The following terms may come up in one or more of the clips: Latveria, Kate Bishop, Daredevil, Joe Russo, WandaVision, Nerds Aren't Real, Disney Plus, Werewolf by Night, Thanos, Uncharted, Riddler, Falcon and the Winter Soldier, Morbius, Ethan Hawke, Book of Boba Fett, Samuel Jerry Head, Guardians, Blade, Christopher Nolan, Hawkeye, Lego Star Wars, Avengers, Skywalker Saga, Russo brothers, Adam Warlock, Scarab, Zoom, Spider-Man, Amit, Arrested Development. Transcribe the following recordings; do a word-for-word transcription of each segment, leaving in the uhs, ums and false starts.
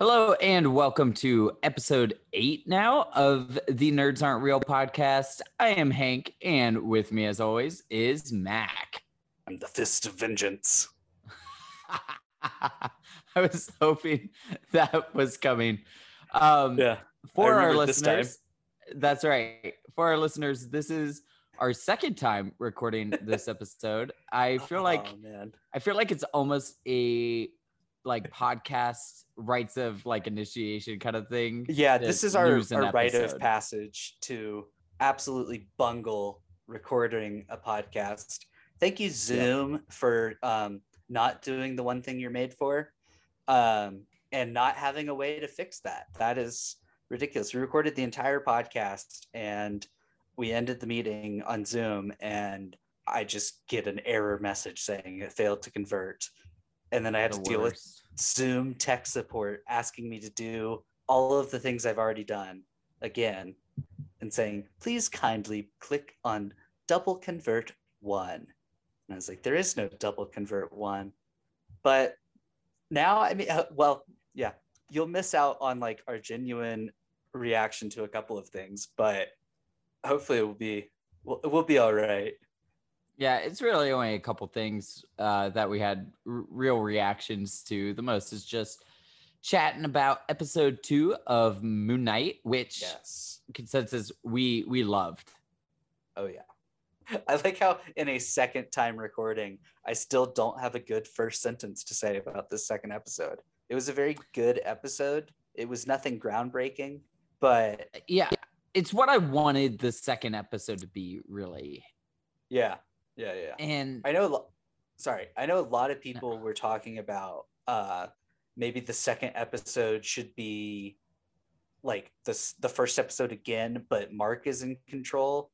Hello and welcome to episode eight now of the Nerds Aren't Real podcast. I am Hank, and with me as always is Mac. I'm the fist of vengeance. I was hoping that was coming. Um, yeah, for our listeners, that's right. For our listeners, this is our second time recording this episode. I feel oh, like man. I feel like it's almost a like podcast rites of like initiation kind of thing. Yeah, this is our, our rite of passage to absolutely bungle recording a podcast. Thank you, Zoom, yeah. for um, not doing the one thing you're made for um, and not having a way to fix that. That is ridiculous. We recorded the entire podcast and we ended the meeting on Zoom, and I just get an error message saying it failed to convert. And then I had the to deal worst. with Zoom tech support asking me to do all of the things I've already done again and saying, please kindly click on double convert one. And I was like, there is no double convert one. But now, I mean, well, yeah, you'll miss out on like our genuine reaction to a couple of things, but hopefully it will be, we'll, we'll be all right. Yeah, it's really only a couple things uh, that we had r- real reactions to. The most is just chatting about episode two of Moon Knight, which yes. consensus we we loved. Oh, yeah. I like how in a second time recording, I still don't have a good first sentence to say about this second episode. It was a very good episode. It was nothing groundbreaking, but... Yeah, it's what I wanted the second episode to be, really. Yeah. Yeah, yeah. And I know, sorry, I know a lot of people no. were talking about uh, maybe the second episode should be like the the first episode again, but Mark is in control.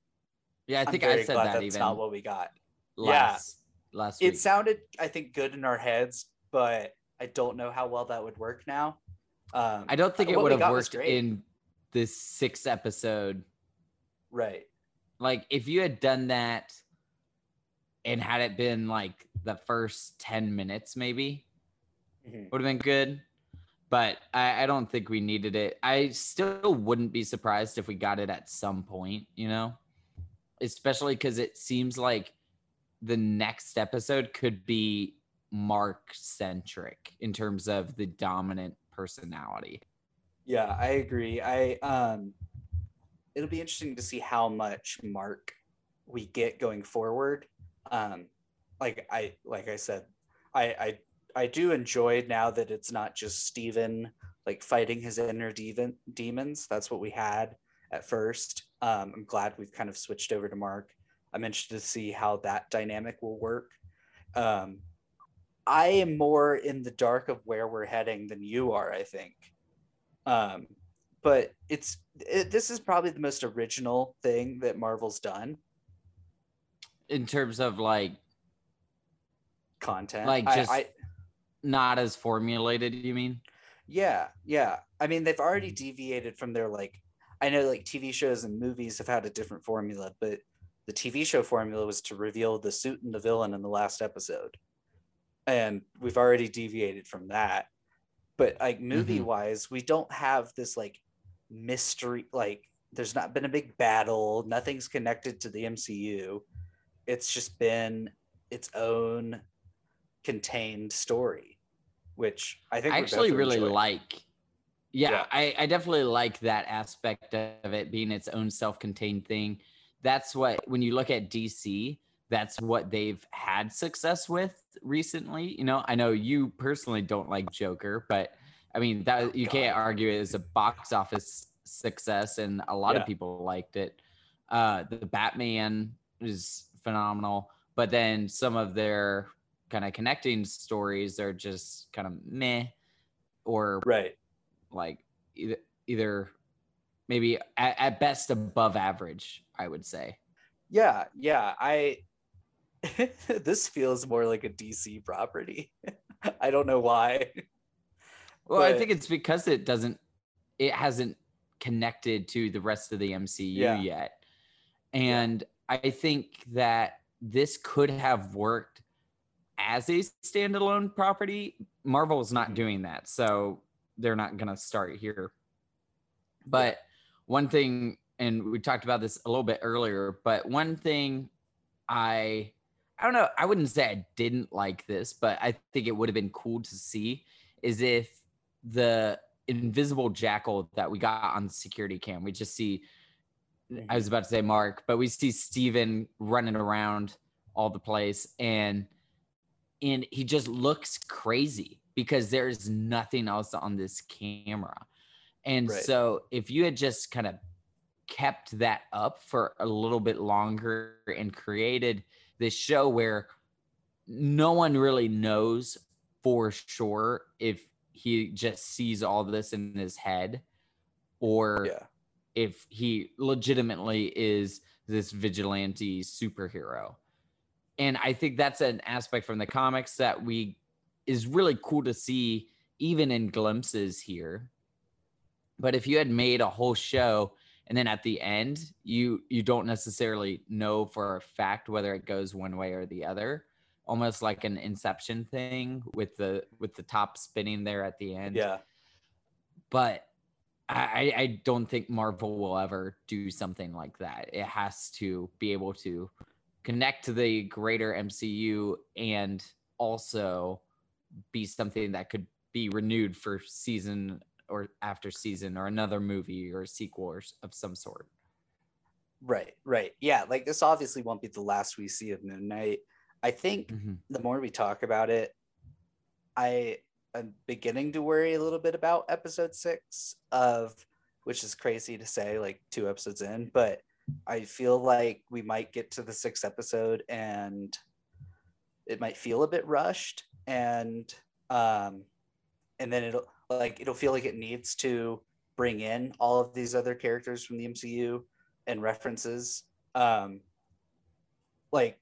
Yeah, I think I'm very I said glad that that's even not what we got. Last, yeah, last week. It sounded, I think, good in our heads, but I don't know how well that would work now. Um, I don't think it would have worked in this sixth episode, right? Like if you had done that. And had it been like the first ten minutes, maybe mm-hmm. would have been good. But I, I don't think we needed it. I still wouldn't be surprised if we got it at some point, you know, especially because it seems like the next episode could be Mark centric in terms of the dominant personality. Yeah, I agree. I um, it'll be interesting to see how much Mark we get going forward. Um, like I, like I said, I, I, I do enjoy now that it's not just Steven, like fighting his inner demon demons. That's what we had at first. Um, I'm glad we've kind of switched over to Mark. I'm interested to see how that dynamic will work. Um, I am more in the dark of where we're heading than you are, I think. Um, but it's, it, this is probably the most original thing that Marvel's done. In terms of like content, like just I, I, not as formulated, you mean? Yeah, yeah. I mean, they've already deviated from their like, I know like T V shows and movies have had a different formula, but the T V show formula was to reveal the suit and the villain in the last episode. And we've already deviated from that. But like movie mm-hmm. wise, we don't have this like mystery, like there's not been a big battle, nothing's connected to the M C U. It's just been its own contained story, which I think I actually really enjoying. like. Yeah, yeah. I, I definitely like that aspect of it being its own self-contained thing. That's what, when you look at D C, that's what they've had success with recently. You know, I know you personally don't like Joker, but I mean, that you God. can't argue it is a box office success, and a lot yeah. of people liked it. Uh, the Batman is phenomenal, but then some of their kind of connecting stories are just kind of meh, or right like either, either maybe at, at best above average, I would say. Yeah, yeah. I this feels more like a D C property. I don't know why. Well, but... I think it's because it doesn't it hasn't connected to the rest of the M C U yeah. yet. And yeah. I think that this could have worked as a standalone property. Marvel is not doing that. So they're not going to start here. But one thing, and we talked about this a little bit earlier, but one thing I, I don't know, I wouldn't say I didn't like this, but I think it would have been cool to see is if the invisible jackal that we got on the security cam, we just see, I was about to say Mark, but we see Steven running around all the place, and and he just looks crazy because there's nothing else on this camera. And right. so if you had just kind of kept that up for a little bit longer and created this show where no one really knows for sure if he just sees all this in his head or yeah. if he legitimately is this vigilante superhero. And I think that's an aspect from the comics that we is really cool to see even in glimpses here. But if you had made a whole show and then at the end, you you don't necessarily know for a fact whether it goes one way or the other, almost like an Inception thing with the with the top spinning there at the end. Yeah. But I, I don't think Marvel will ever do something like that. It has to be able to connect to the greater M C U and also be something that could be renewed for season or after season or another movie or a sequel or of some sort. Right, right. Yeah, like this obviously won't be the last we see of Moon Knight. I think mm-hmm. the more we talk about it, I am beginning to worry a little bit about episode six of, which is crazy to say like two episodes in, but I feel like we might get to the sixth episode and it might feel a bit rushed, and um, and then it'll like it'll feel like it needs to bring in all of these other characters from the M C U and references. Um, like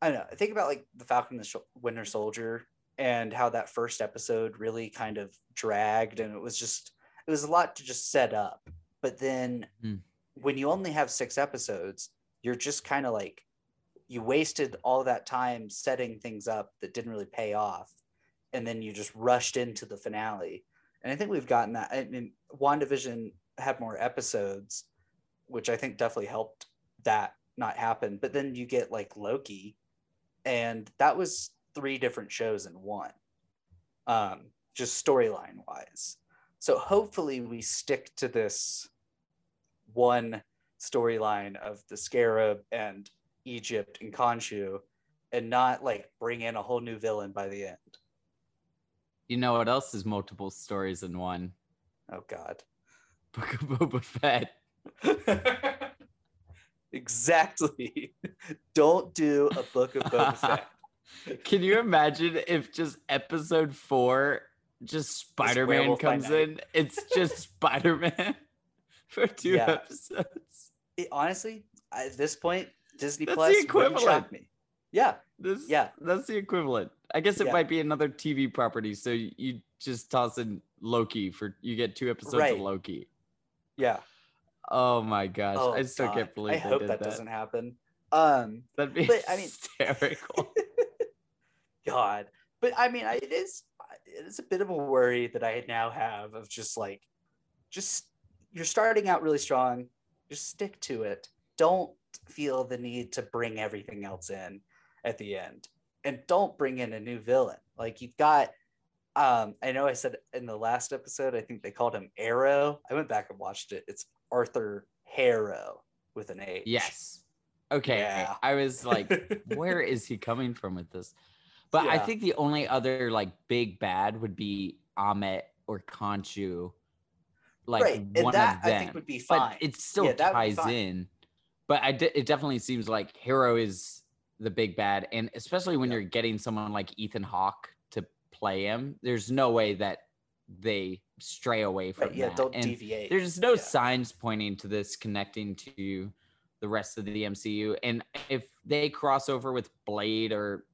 I don't know, think about like the Falcon and the Winter Soldier and how that first episode really kind of dragged, and it was just it was a lot to just set up, but then. Mm. When you only have six episodes, you're just kind of like, you wasted all that time setting things up that didn't really pay off. And then you just rushed into the finale. And I think we've gotten that. I mean, WandaVision had more episodes, which I think definitely helped that not happen. But then you get like Loki, and that was three different shows in one, um, just storyline wise. So hopefully we stick to this one storyline of the Scarab and Egypt and Khonshu and not like bring in a whole new villain by the end. You know what else is multiple stories in one? Oh God. Book of Boba Fett. Exactly. Don't do a Book of Boba Fett. Can you imagine if just episode four, just Spider-Man comes in? It's just Spider-Man. For two yeah. episodes. It, honestly, at this point, Disney that's Plus wouldn't shock me. Yeah. This, yeah. That's the equivalent. I guess it yeah. might be another T V property. So you, you just toss in Loki for, you get two episodes right. of Loki. Yeah. Oh my gosh. Oh, I still God. can't believe I they hope did that, that doesn't happen. Um, That'd be but, hysterical. I mean, God. But I mean, I, it is it is a bit of a worry that I now have of just like, just you're starting out really strong. Just stick to it. Don't feel the need to bring everything else in at the end. And don't bring in a new villain. Like you've got, um, I know I said in the last episode, I think they called him Arrow. I went back and watched it. It's Arthur Harrow with an H. Yes. Okay. Yeah. I was like, where is he coming from with this? But yeah. I think the only other like big bad would be Amit or Khonshu. Like right. one and that, of them. I think would be fine. But it still yeah, ties in. But I de- it definitely seems like Harrow is the big bad, and especially when yeah. you're getting someone like Ethan Hawke to play him, there's no way that they stray away from right. yeah, that. Don't and deviate. There's no yeah. signs pointing to this connecting to the rest of the M C U. And if they cross over with Blade or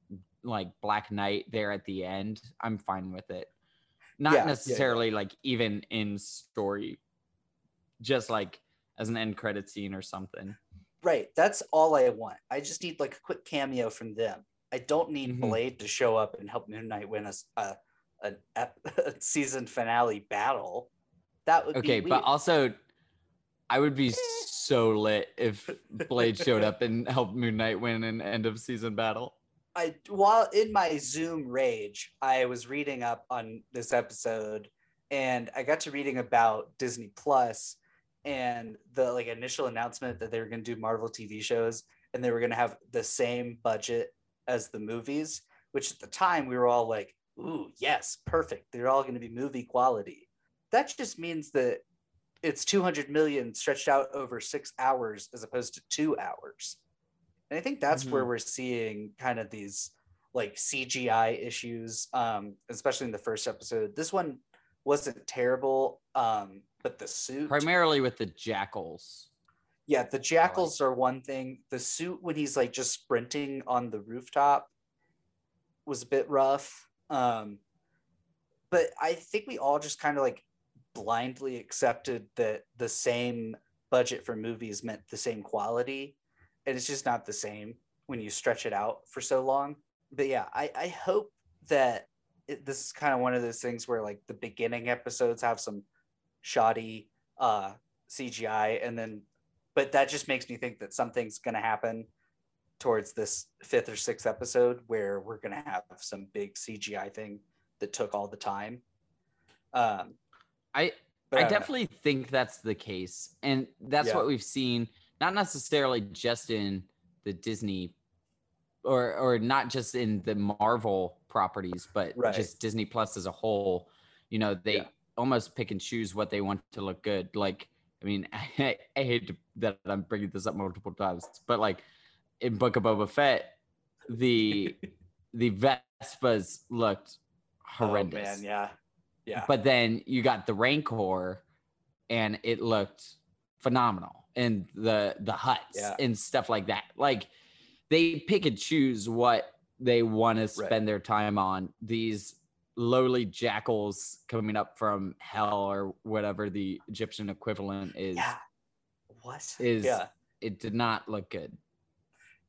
like Black Knight there at the end, I'm fine with it. Not yeah, necessarily yeah, yeah. like even in story, just like as an end credit scene or something. Right. That's all I want. I just need like a quick cameo from them. I don't need mm-hmm. Blade to show up and help Moon Knight win a, a a, a season finale battle. That would okay, be okay, but also I would be so lit if Blade showed up and helped Moon Knight win an end of season battle. I while in my Zoom rage, I was reading up on this episode, and I got to reading about Disney Plus and the like initial announcement that they were going to do Marvel T V shows, and they were going to have the same budget as the movies, which at the time we were all like, ooh, yes, perfect. They're all going to be movie quality. That just means that it's two hundred million stretched out over six hours as opposed to two hours. And I think that's mm-hmm. where we're seeing kind of these like C G I issues, um, especially in the first episode. This one wasn't terrible, um, but the suit. Primarily with the jackals. Yeah, the jackals are one thing. The suit when he's like just sprinting on the rooftop was a bit rough. Um, but I think we all just kind of like blindly accepted that the same budget for movies meant the same quality. And it's just not the same when you stretch it out for so long. But yeah, I, I hope that it, this is kind of one of those things where like the beginning episodes have some shoddy uh, C G I, and then, but that just makes me think that something's going to happen towards this fifth or sixth episode where we're going to have some big C G I thing that took all the time. Um, I I, I definitely know. think that's the case. And that's yeah. what we've seen, not necessarily just in the Disney or or not just in the Marvel properties, but right. just Disney Plus as a whole. You know, they yeah. almost pick and choose what they want to look good. Like, I mean, I, I hate to, that I'm bringing this up multiple times, but like, in Book of Boba Fett, the the Vespas looked horrendous. Oh, man, yeah. Yeah. But then you got the Rancor, and it looked phenomenal. And the the huts yeah. and stuff like that. Like, they pick and choose what they want to spend right. their time on. These lowly jackals coming up from hell or whatever the Egyptian equivalent is. Yeah. What? Is, yeah. It did not look good.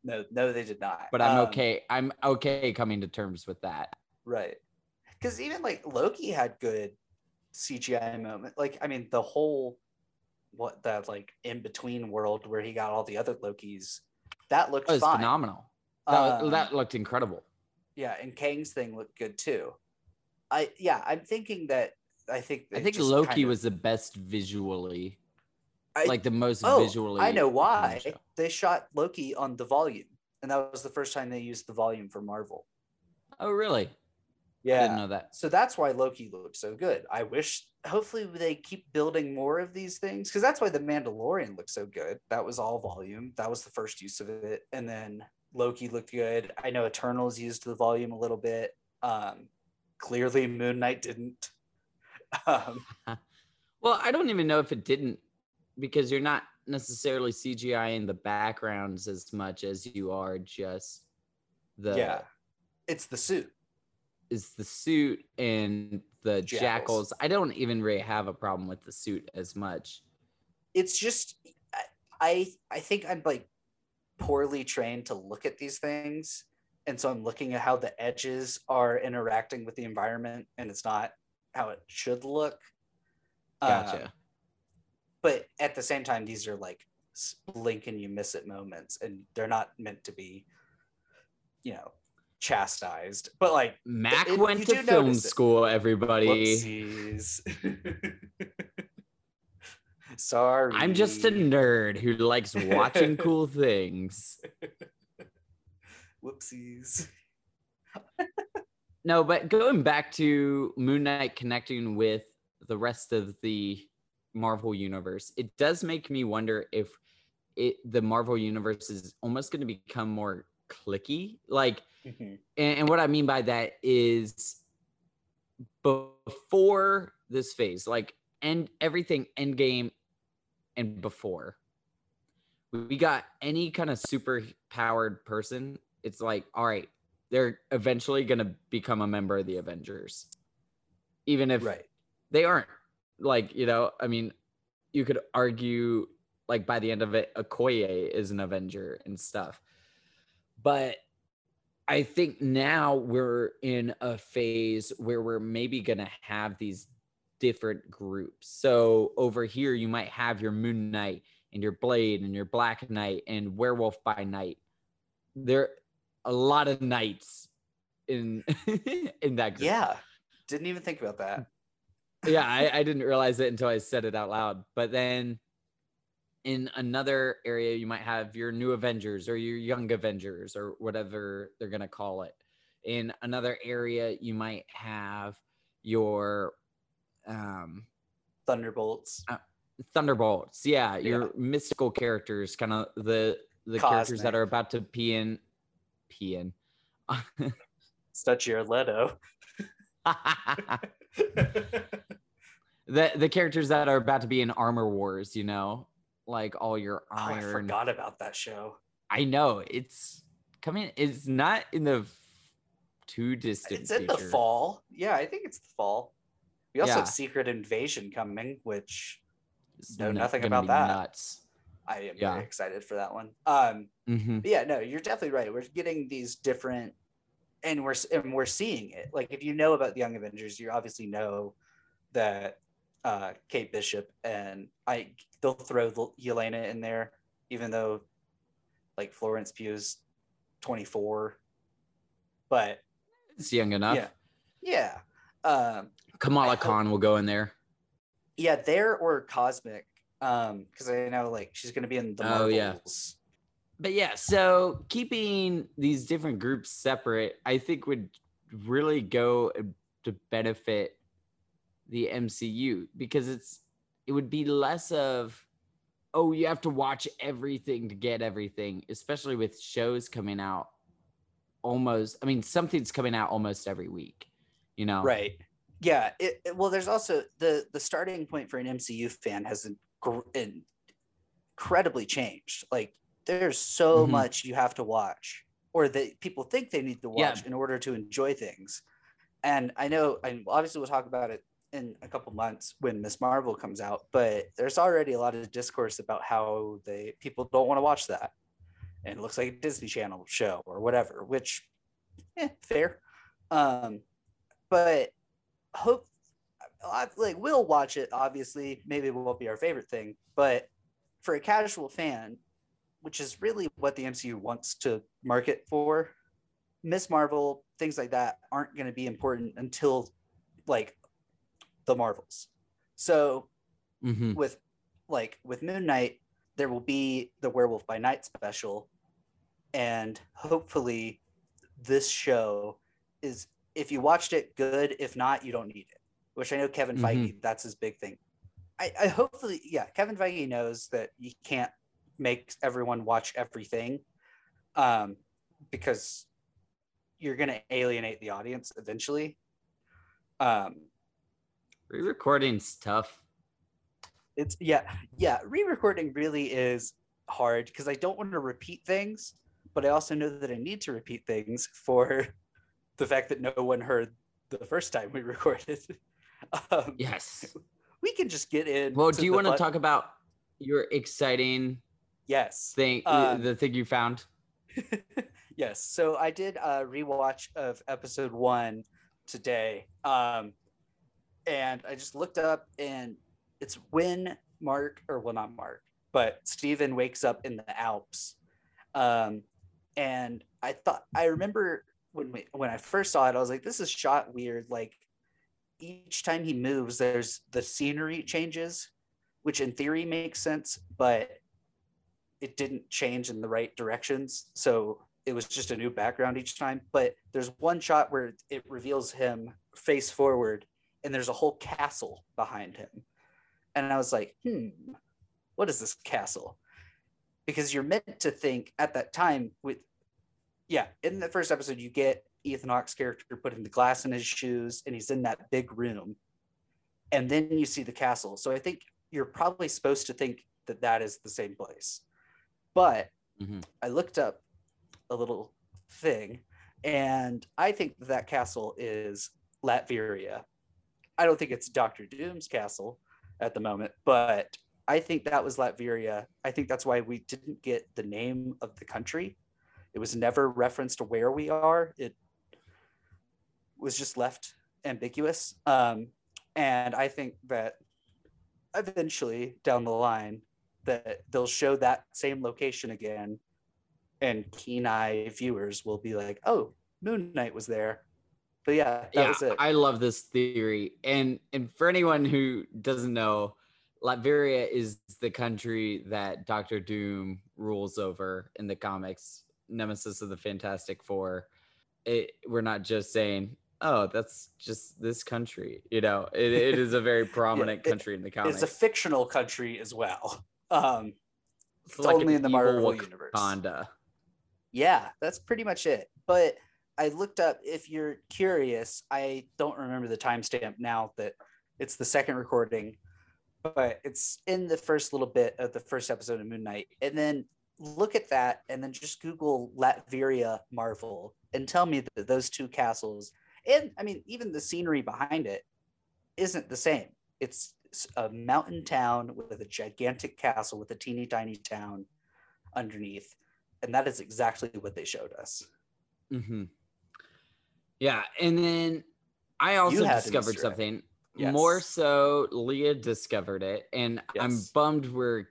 No, no, they did not. But I'm um, okay. I'm okay coming to terms with that. Right. Because even like Loki had good C G I moment. Like, I mean, the whole what that like in between world where he got all the other Lokis, that looked oh, fine. Phenomenal. That, um, that looked incredible. Yeah, and Kang's thing looked good too. I yeah, I'm thinking that I think I think Loki kind of, was the best visually. I, like the most oh, visually. I know why. The they shot Loki on the volume, and that was the first time they used the volume for Marvel. Oh, really? Yeah. I didn't know that. So that's why Loki looked so good. I wish, hopefully they keep building more of these things, because that's why The Mandalorian looked so good. That was all volume. That was the first use of it. And then Loki looked good. I know Eternals used the volume a little bit. Um, clearly Moon Knight didn't. Um, well, I don't even know if it didn't, because you're not necessarily CGIing the backgrounds as much as you are just the yeah it's the suit it's the suit and the jackals. jackals I don't even really have a problem with the suit as much. It's just I I think I'm like poorly trained to look at these things, and so I'm looking at how the edges are interacting with the environment, and it's not how it should look. Gotcha. Um, But at the same time, these are like blink and you miss it moments, and they're not meant to be, you know, chastised. But like Mac it, went to film school, it. everybody. Sorry, I'm just a nerd who likes watching cool things. Whoopsies. No, but going back to Moon Knight connecting with the rest of the Marvel universe, it does make me wonder if it the Marvel universe is almost going to become more clicky, like mm-hmm. and, and what I mean by that is before this phase, like end everything Endgame and before we got any kind of super powered person, it's like, all right, they're eventually going to become a member of the Avengers, even if right. they aren't. Like, you know, I mean, you could argue, like, by the end of it, Okoye is an Avenger and stuff. But I think now we're in a phase where we're maybe going to have these different groups. So over here, you might have your Moon Knight and your Blade and your Black Knight and Werewolf by Night. There are a lot of knights in in that group. Yeah, didn't even think about that. Yeah, I, I didn't realize it until I said it out loud. But then in another area, you might have your New Avengers or your Young Avengers or whatever they're going to call it. In another area, you might have your... Um, Thunderbolts. Uh, Thunderbolts, yeah. Your yeah. mystical characters, kind of the the Cosmic. Characters that are about to pee in. Pee in. Stuccio Leto. the the characters that are about to be in Armor Wars, you know, like all your iron. Oh, I forgot about that show. I know it's coming. It's not in the f- too distant. It's in future. The fall. Yeah, I think it's the fall. We also yeah. have Secret Invasion coming, which know no, nothing about that. Nuts. I am yeah. very excited for that one. Um, mm-hmm. But yeah, no, you're definitely right. We're getting these different. And we're and we're seeing it. Like, if you know about the Young Avengers, you obviously know that uh, Kate Bishop and I they'll throw Yelena in there, even though like Florence Pugh's twenty-four, but it's young enough. Yeah, yeah. Um, Kamala hope, Khan will go in there. Yeah, there or Cosmic, um, because I know like she's going to be in the Marvels. Oh yeah. But yeah, so keeping these different groups separate, I think would really go to benefit the M C U, because it's it would be less of, oh, you have to watch everything to get everything, especially with shows coming out almost. I mean, something's coming out almost every week, you know? Right. Yeah. It, it, well, there's also the the starting point for an M C U fan has incredibly changed. Like, there's so mm-hmm. much you have to watch, or that people think they need to watch yeah. in order to enjoy things. And I know, and obviously we'll talk about it in a couple months when Miz Marvel comes out, but there's already a lot of discourse about how they people don't want to watch that. And it looks like a Disney Channel show or whatever, which, eh, fair. Um, but hope, like, we'll watch it, obviously. Maybe it won't be our favorite thing, but for a casual fan, which is really what the M C U wants to market for, Miz Marvel, things like that aren't going to be important until like the Marvels. So mm-hmm. with like with Moon Knight, there will be the Werewolf by Night special. And hopefully this show is, if you watched it, good. If not, you don't need it, which I know Kevin mm-hmm. Feige, that's his big thing. I, I hopefully, yeah, Kevin Feige knows that you can't make everyone watch everything, um, because you're going to alienate the audience eventually. Um, re-recording's tough. It's yeah, yeah. Re-recording really is hard because I don't want to repeat things, but I also know that I need to repeat things for the fact that no one heard the first time we recorded. um, yes, we can just get in. Well, do you want to talk about your exciting? Yes. Thing, uh, the thing you found? Yes. So I did a rewatch of episode one today. Um, and I just looked up, and it's when Mark, or well, not Mark, but Steven wakes up in the Alps. Um, and I thought, I remember when we, when I first saw it, I was like, this is shot weird. Like, each time he moves, there's the scenery changes, which in theory makes sense, but it didn't change in the right directions. So it was just a new background each time. But there's one shot where it reveals him face forward, and there's a whole castle behind him. And I was like, hmm, what is this castle? Because you're meant to think at that time with, yeah, in the first episode, you get Ethan Hawke's character putting the glass in his shoes, and he's in that big room. And then you see the castle. So I think you're probably supposed to think that that is the same place. But mm-hmm. I looked up a little thing, and I think that, that castle is Latveria. I don't think it's Doctor Doom's castle at the moment, but I think that was Latveria. I think that's why we didn't get the name of the country, It was never referenced to where we are. It was just left ambiguous. Um, and I think that eventually down the line that they'll show that same location again and keen-eye viewers will be like, oh, Moon Knight was there. But yeah, that yeah, was it. I love this theory. And and for anyone who doesn't know, Latveria is the country that Doctor Doom rules over in the comics, nemesis of the Fantastic Four. It, we're not just saying, oh, that's just this country. You know, it, it is a very prominent yeah, it, country in the comics. It's a fictional country as well. Um, it's, it's like only in the Marvel universe. Wakanda. Yeah, that's pretty much it. But I looked up, if you're curious, I don't remember the timestamp now that it's the second recording, but it's in the first little bit of the first episode of Moon Knight. And then look at that and then just Google Latveria Marvel and tell me that those two castles, and I mean, even the scenery behind it isn't the same. It's a mountain town with a gigantic castle with a teeny tiny town underneath. And that is exactly what they showed us. Mm-hmm. Yeah. And then I also discovered something. Yes. More so, Leah discovered it. And yes. I'm bummed we're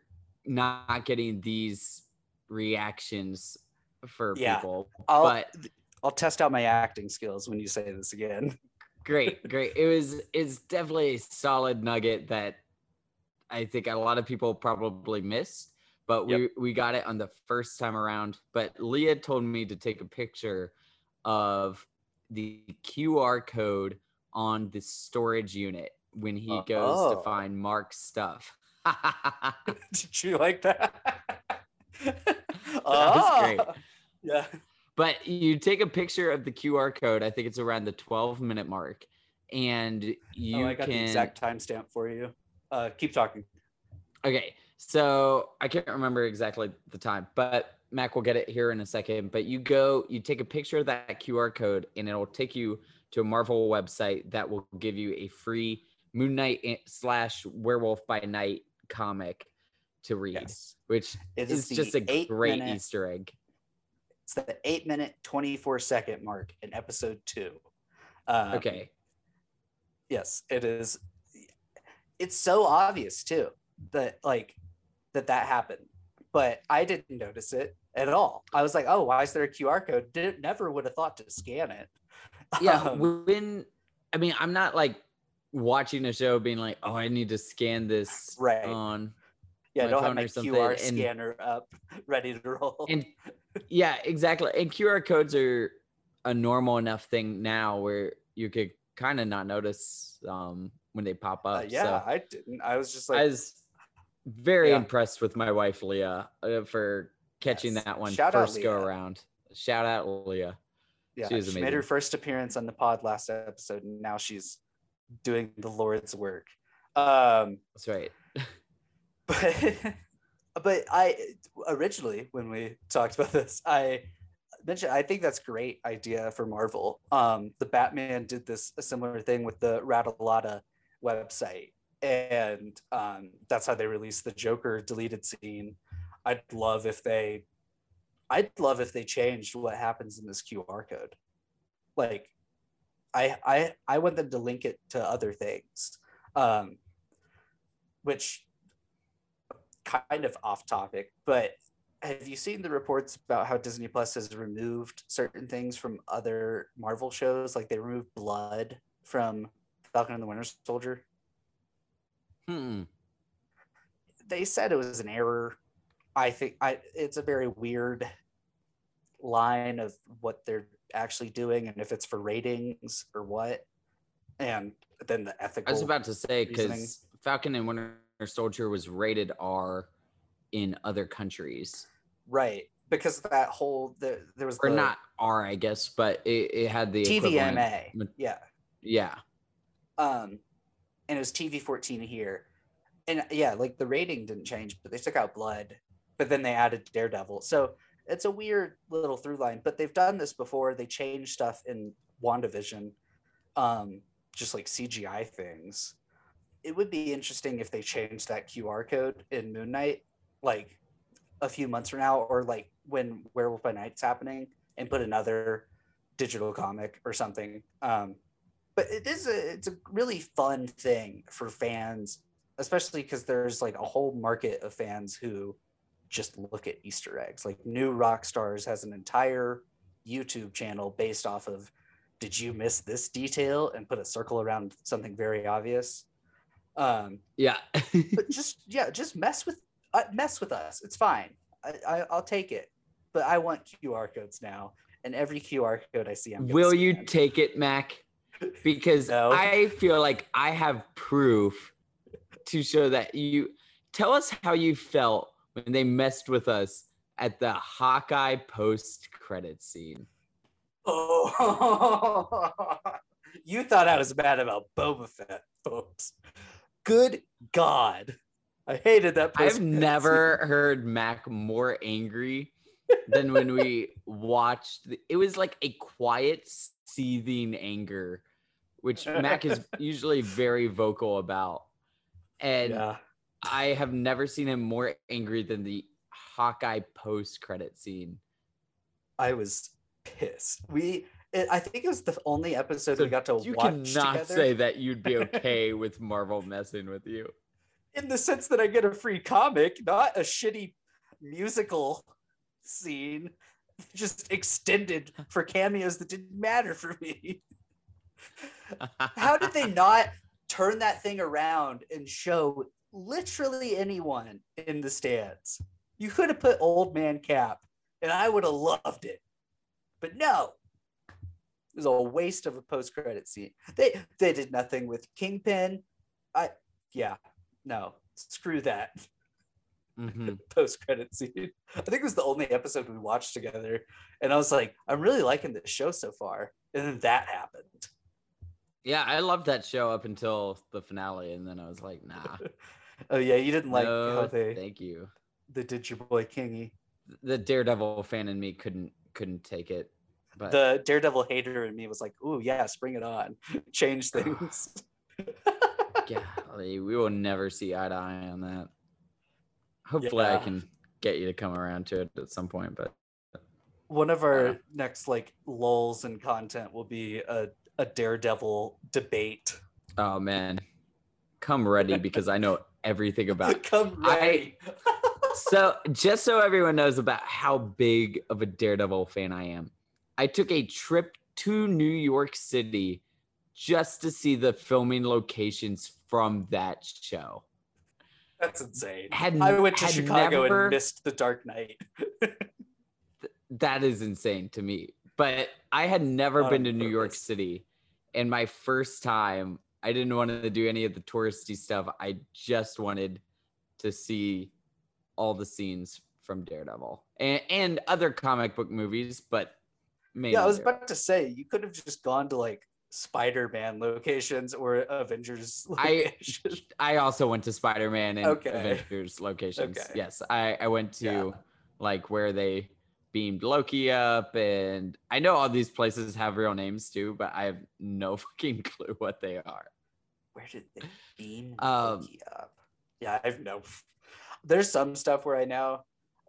not getting these reactions for yeah. people. I'll, but I'll test out my acting skills when you say this again. Great, great. It was it's definitely a solid nugget that I think a lot of people probably missed, but yep. we, we got it on the first time around. But Leah told me to take a picture of the Q R code on the storage unit when he uh, goes oh. to find Mark's stuff. Did you like that? That oh. was great. Yeah. But you take a picture of the Q R code. I think it's around the twelve minute mark. And you oh, I got can... the exact timestamp for you. Uh, keep talking. Okay. So I can't remember exactly the time, but Mac will get it here in a second. But you go, you take a picture of that Q R code, and it'll take you to a Marvel website that will give you a free Moon Knight slash Werewolf by Night comic to read, yes. which it is, is just a great minute, Easter egg. It's the eight minute, twenty-four second mark in episode two. Um, okay. Yes, it is. It's so obvious, too, that like that that happened, but I didn't notice it at all. I was like, oh, why is there a Q R code? Did, never would have thought to scan it. Yeah, um, when I mean, I'm not like watching a show being like, oh, I need to scan this right. on yeah, my don't phone have my or something. Q R and, scanner up, ready to roll. And yeah, exactly. And Q R codes are a normal enough thing now where you could kind of not notice um, when they pop up. Uh, yeah, so I didn't. I was just like, I was very yeah. impressed with my wife Leah uh, for catching yes. that one Shout first go around. Shout out Leah. Yeah, she, she made her first appearance on the pod last episode, and now she's doing the Lord's work. Um, That's right. But, but I originally, when we talked about this, I mentioned I think that's a great idea for Marvel. Um, the Batman did this a similar thing with the Rattalata website, and um, that's how they released the Joker deleted scene. I'd love if they. I'd love if they changed what happens in this Q R code. Like, I I I want them to link it to other things, um, which kind of off topic, but have you seen the reports about how Disney Plus has removed certain things from other Marvel shows? Like they removed blood from Falcon and the Winter Soldier. Hmm. They said it was an error. I think I, it's a very weird line of what they're actually doing and if it's for ratings or what. And then the ethical. I was about to say, because Falcon and Winter Soldier was rated R in other countries. Right. Because that whole, the, there was. Or the, not R, I guess, but it, it had the T V M A. Equivalent. Yeah. Yeah. Um, and it was T V fourteen here. And yeah, like the rating didn't change, but they took out blood. But then they added Daredevil. So it's a weird little through line, but they've done this before. They changed stuff in WandaVision, um, just like C G I things. It would be interesting if they changed that Q R code in Moon Knight. Like, a few months from now, or like when Werewolf by Night's happening, and put another digital comic or something. Um, but it is a, it's a really fun thing for fans, especially because there's like a whole market of fans who just look at Easter eggs. Like New Rock Stars has an entire YouTube channel based off of, did you miss this detail, and put a circle around something very obvious. Um, yeah. But just, yeah, just mess with, uh, mess with us. It's fine. I, I, I'll take it, but I want Q R codes now. And every Q R code I see, I'm gonna Will scan. You take it, Mac? Because no. I feel like I have proof to show that you, tell us how you felt when they messed with us at the Hawkeye post-credit scene. Oh, you thought I was mad about Boba Fett, folks. Good God. I hated that post-credit I've never scene. Heard Mac more angry than when we watched. The, it was like a quiet, seething anger, which Mac is usually very vocal about. And yeah. I have never seen him more angry than the Hawkeye post-credit scene. I was... pissed. We, it, I think it was the only episode so we got to you watch together. You cannot say that you'd be okay with Marvel messing with you. In the sense that I get a free comic, not a shitty musical scene, just extended for cameos that didn't matter for me. How did they not turn that thing around and show literally anyone in the stands? You could have put Old Man Cap, and I would have loved it. But no, it was a waste of a post-credit scene. They they did nothing with Kingpin. I yeah, no, screw that mm-hmm. post-credit scene. I think it was the only episode we watched together, and I was like, I'm really liking this show so far. And then that happened. Yeah, I loved that show up until the finale, and then I was like, nah. Oh yeah, you didn't like no, how they thank you. They did your boy Kingy. The Daredevil fan in me couldn't. couldn't take it, but the Daredevil hater in me was like, "Ooh, yes, bring it on, change things." Golly, we will never see eye to eye on that. Hopefully yeah. I can get you to come around to it at some point, but one of our yeah. next like lulls in content will be a, a Daredevil debate. Oh man, come ready, because I know everything about it. Come ready. I, So just so everyone knows about how big of a Daredevil fan I am, I took a trip to New York City just to see the filming locations from that show. That's insane. Had, I went to Chicago never, and missed The Dark Knight. th- that is insane to me. But I had never Not been to purpose. New York City. And my first time, I didn't want to do any of the touristy stuff. I just wanted to see... all the scenes from Daredevil and, and other comic book movies, but maybe. Yeah, I was about to say, you could have just gone to like Spider-Man locations or Avengers locations. I, I also went to Spider-Man and okay. Avengers locations. Okay. Yes, I, I went to yeah. like where they beamed Loki up, and I know all these places have real names too, but I have no fucking clue what they are. Where did they beam um, Loki up? Yeah, I have no... There's some stuff where I know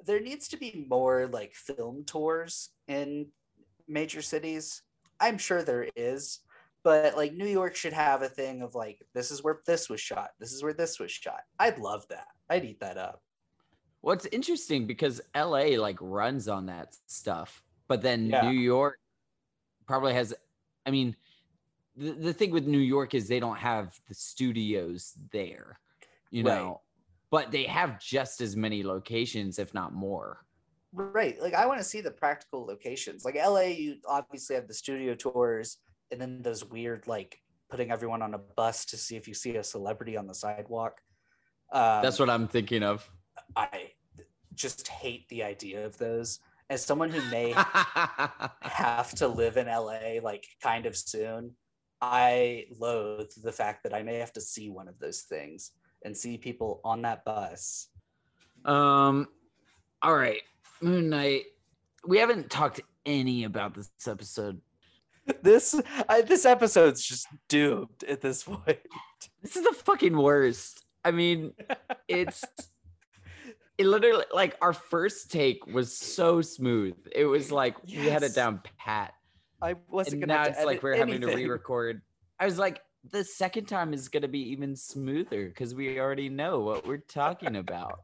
there needs to be more like film tours in major cities. I'm sure there is, but like New York should have a thing of like, this is where this was shot. This is where this was shot. I'd love that. I'd eat that up. Well, it's interesting because L A like runs on that stuff, but then yeah. New York probably has, I mean, the, the thing with New York is they don't have the studios there, you right. know? But they have just as many locations, if not more. Right. Like, I want to see the practical locations. Like, L A, you obviously have the studio tours, and then those weird, like, putting everyone on a bus to see if you see a celebrity on the sidewalk. Um, That's what I'm thinking of. I just hate the idea of those. As someone who may have to live in L A, like, kind of soon, I loathe the fact that I may have to see one of those things. And see people on that bus. Um, all right, Moon Knight. We haven't talked any about this episode. This I, this episode's just doomed at this point. This is the fucking worst. I mean, it's it literally, like, our first take was so smooth. It was like, yes. we had it down pat. I wasn't going to. Now it's like we're anything. having to re-record. I was like, the second time is going to be even smoother because we already know what we're talking about.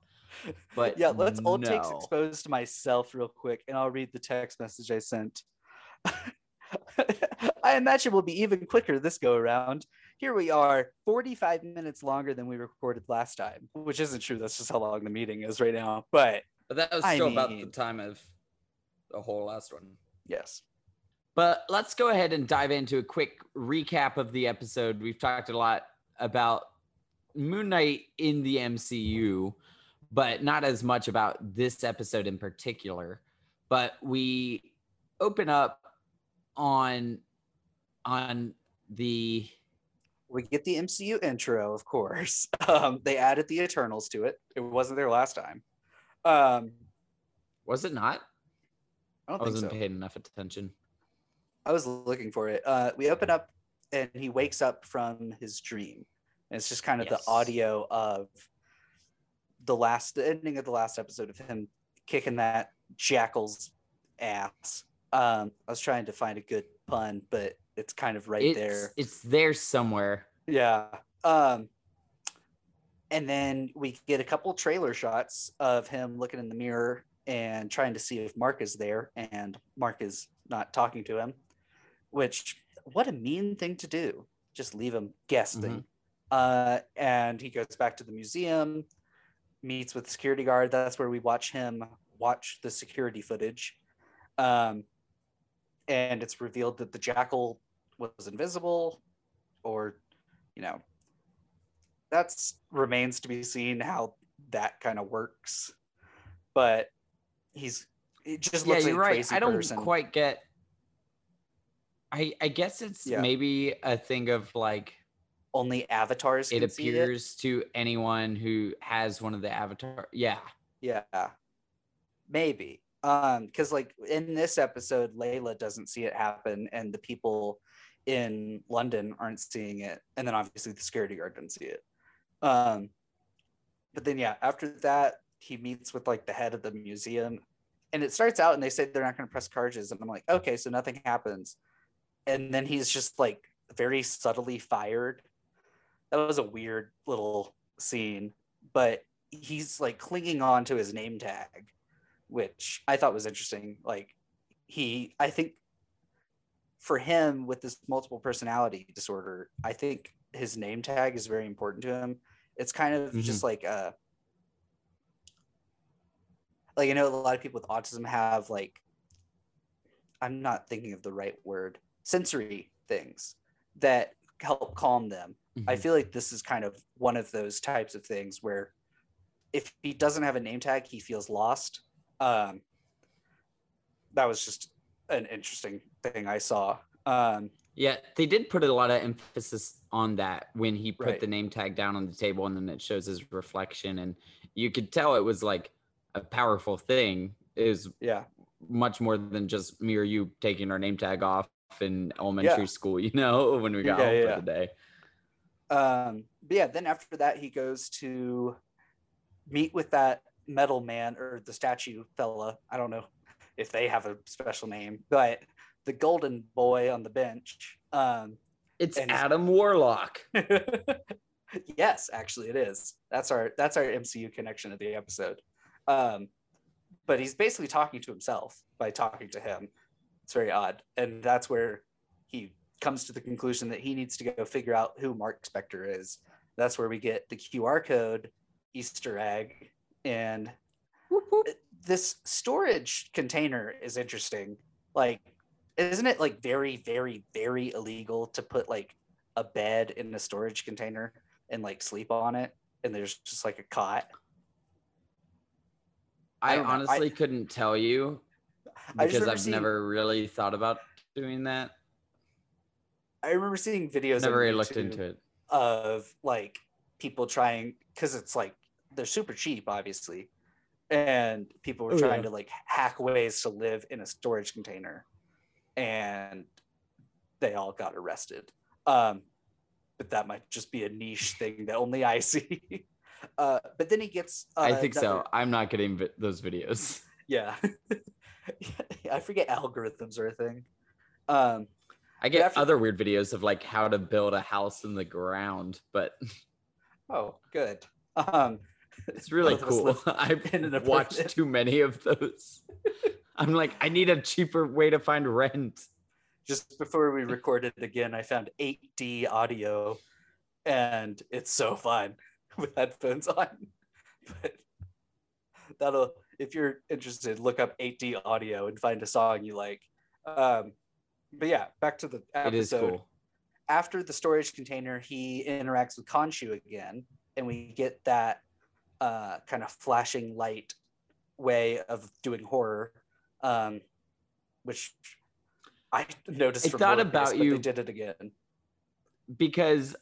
But yeah, let's no. old takes exposed to myself real quick, and I'll read the text message I sent. I imagine we'll be even quicker this go around. Here we are, forty-five minutes longer than we recorded last time, which isn't true. That's just how long the meeting is right now. But, but that was still I mean, about the time of the whole last one. Yes. But let's go ahead and dive into a quick recap of the episode. We've talked a lot about Moon Knight in the M C U, but not as much about this episode in particular. But we open up on on the... We get the M C U intro, of course. Um, they added the Eternals to it. It wasn't there last time. Um, was it not? I don't I think wasn't so. paying enough attention. I was looking for it. Uh, we open up and he wakes up from his dream. And it's just kind of yes. the audio of the last, the ending of the last episode of him kicking that jackal's ass. Um, I was trying to find a good pun, but it's kind of right it's, there. It's there somewhere. Yeah. Um, and then we get a couple trailer shots of him looking in the mirror and trying to see if Mark is there. And Mark is not talking to him. Which, what a mean thing to do. Just leave him guessing. Mm-hmm. Uh, and he goes back to the museum, meets with the security guard. That's where we watch him watch the security footage. Um, and it's revealed that the jackal was invisible, or, you know, that's remains to be seen how that kind of works. But he's, it just looks yeah, you're like a crazy right. I don't person. quite get... I, I guess it's yeah. maybe a thing of like only avatars. It appears it. to anyone who has one of the avatars. Yeah. Yeah. Maybe. Um, because like in this episode, Layla doesn't see it happen, and the people in London aren't seeing it. And then obviously the security guard didn't see it. Um, but then yeah, after that, he meets with like the head of the museum, and it starts out and they say they're not going to press charges. And I'm like, okay, so nothing happens. And then he's just like very subtly fired. That was a weird little scene, but he's like clinging on to his name tag, which I thought was interesting. Like he, I think for him with this multiple personality disorder, I think his name tag is very important to him. It's kind of mm-hmm. just like, uh, like, I know a lot of people with autism have like, I'm not thinking of the right word, sensory things that help calm them. Mm-hmm. I feel like this is kind of one of those types of things where if he doesn't have a name tag, he feels lost. Um, that was just an interesting thing I saw. Um, yeah, they did put a lot of emphasis on that when he put right. the name tag down on the table, and then it shows his reflection, and you could tell it was like a powerful thing. It was yeah. much more than just me or you taking our name tag off in elementary yeah. school, you know, when we got yeah, home yeah. for the day. Um, but yeah, then after that, he goes to meet with that metal man, or the statue fella. I don't know if they have a special name, but the golden boy on the bench. Um, it's Adam Warlock. Yes, actually it is. That's our, that's our M C U connection of the episode. Um, but he's basically talking to himself by talking to him. It's very odd. And that's where he comes to the conclusion that he needs to go figure out who Mark Spector is. That's where we get the Q R code Easter egg. And whoop, whoop. This storage container is interesting. Like, isn't it like very, very, very illegal to put like a bed in a storage container and like sleep on it? And there's just like a cot. I, I honestly I, couldn't tell you. Because I've seen, never really thought about doing that. I remember seeing videos never really looked into it. Of like people trying, because it's like they're super cheap, obviously, and people were Ooh, trying yeah. to like hack ways to live in a storage container, and they all got arrested. Um, but that might just be a niche thing that only I see. Uh, but then he gets. Uh, I think so. Video. I'm not getting vi- those videos. Yeah. I forget algorithms are a thing. Um, I get after- other weird videos of like how to build a house in the ground, but. Oh, good. Um, it's really cool. I've watched too many of those. I'm like, I need a cheaper way to find rent. Just before we recorded again, I found eight D audio, and it's so fun with headphones on. But that'll, if you're interested, look up eight D audio and find a song you like. Um, but yeah, back to the episode. It is cool. After the storage container, he interacts with Khonshu again, and we get that uh, kind of flashing light way of doing horror, um, which I noticed. I from thought about days, you. They did it again because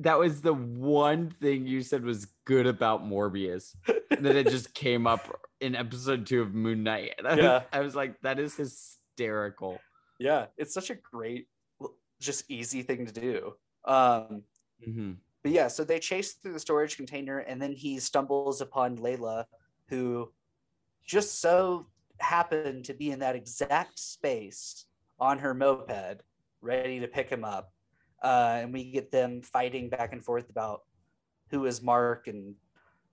that was the one thing you said was good about Morbius, that it just came up in episode two of Moon Knight. And I, yeah. was, I was like, that is hysterical. Yeah, it's such a great, just easy thing to do. Um, mm-hmm. But yeah, so they chase through the storage container, and then he stumbles upon Layla, who just so happened to be in that exact space on her moped, ready to pick him up. Uh, and we get them fighting back and forth about who is Mark and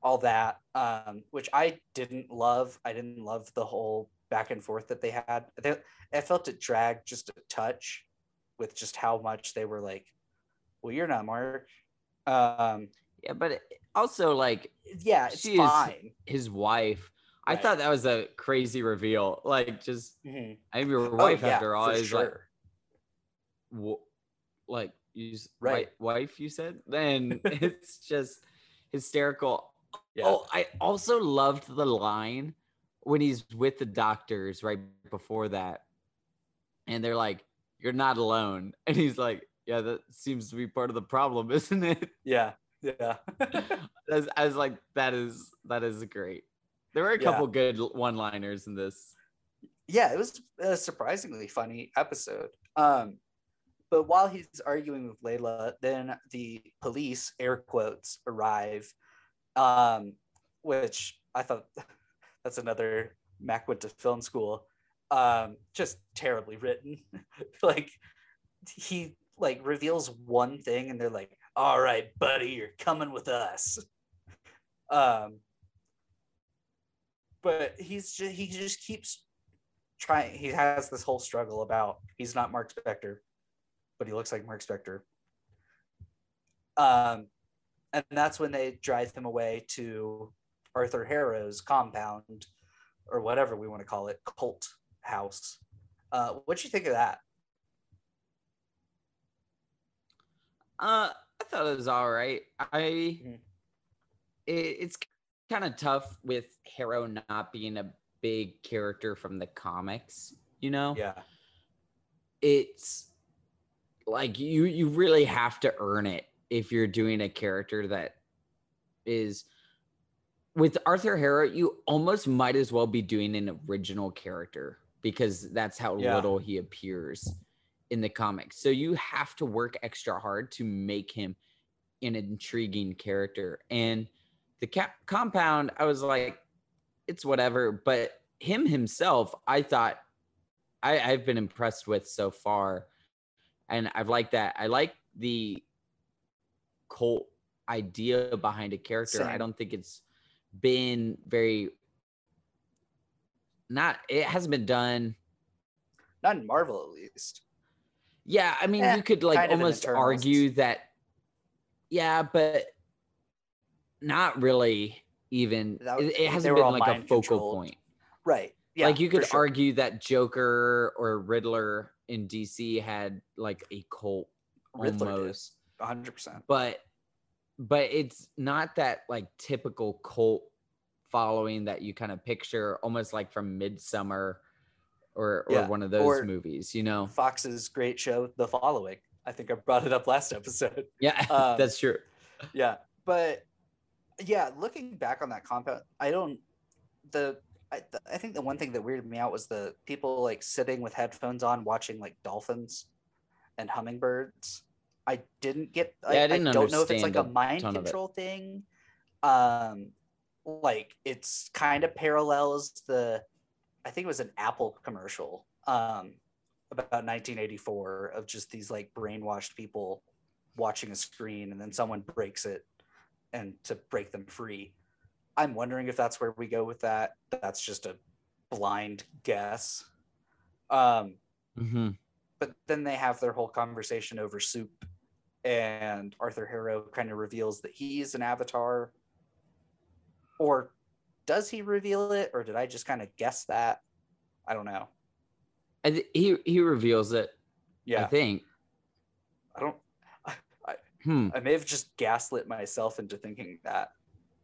all that, um, which I didn't love. I didn't love the whole back and forth that they had. They, I felt it dragged just a touch, with just how much they were like, well, you're not Mark. Um, yeah, but also like, yeah, it's she fine. Is his wife. Right. I thought that was a crazy reveal. Like, just, mm-hmm. I mean, your wife oh, yeah, after all is sure. like, w- like, you, right. wife, you said? Then it's just hysterical. Yeah. Oh, I also loved the line when he's with the doctors right before that. And they're like, you're not alone. And he's like, yeah, that seems to be part of the problem, isn't it? Yeah. Yeah. I, was, I was like, that is, that is great. There were a couple yeah. good one-liners in this. Yeah, it was a surprisingly funny episode. Um, but while he's arguing with Layla, then the police, air quotes, arrive, um, which I thought that's another Mac went to film school. Um, just terribly written. Like, he like reveals one thing and they're like, all right, buddy, you're coming with us. Um, but he's just, he just keeps trying. He has this whole struggle about he's not Mark Spector, but he looks like Mark Spector. Um, and that's when they drive him away to Arthur Harrow's compound, or whatever we want to call it, cult house. Uh, what'd you think of that? Uh, I thought it was all right. I mm-hmm. it, it's kind of tough with Harrow not being a big character from the comics, you know? Yeah. It's like you you really have to earn it if you're doing a character that is with Arthur Harrow. You almost might as well be doing an original character, because that's how yeah. little he appears in the comics. So you have to work extra hard to make him an intriguing character. And the cap- compound, I was like, it's whatever. But him himself, I thought, I, I've been impressed with so far. And I've liked that. I like the cult idea behind a character. Same. I don't think it's been very... Not it hasn't been done, not in Marvel at least. Yeah, I mean, eh, you could like almost argue that. Yeah, but not really. Even was, it, it hasn't been like a focal controlled. point, right? Yeah, like you could sure. argue that Joker or Riddler in D C had like a cult, Riddler almost one hundred percent. But but it's not that like typical cult following that you kind of picture, almost like from Midsummer or or yeah. one of those or movies, you know. Fox's great show, The Following. I think I brought it up last episode. Yeah, um, that's true. Yeah, but yeah, looking back on that compound, I don't. The I, the I think the one thing that weirded me out was the people like sitting with headphones on, watching like dolphins and hummingbirds. I didn't get. Yeah, I, I, didn't I don't know if it's like a mind control thing. um, like it's kind of parallels the, I think it was an Apple commercial um, about nineteen eighty-four of just these like brainwashed people watching a screen and then someone breaks it and to break them free. I'm wondering if that's where we go with that. That's just a blind guess. Um, mm-hmm. But then they have their whole conversation over soup, and Arthur Harrow kind of reveals that he's an avatar. Or does he reveal it, or did I just kind of guess that? I don't know. I th- he he reveals it. Yeah, I think. I don't. I, I, hmm. I may have just gaslit myself into thinking that.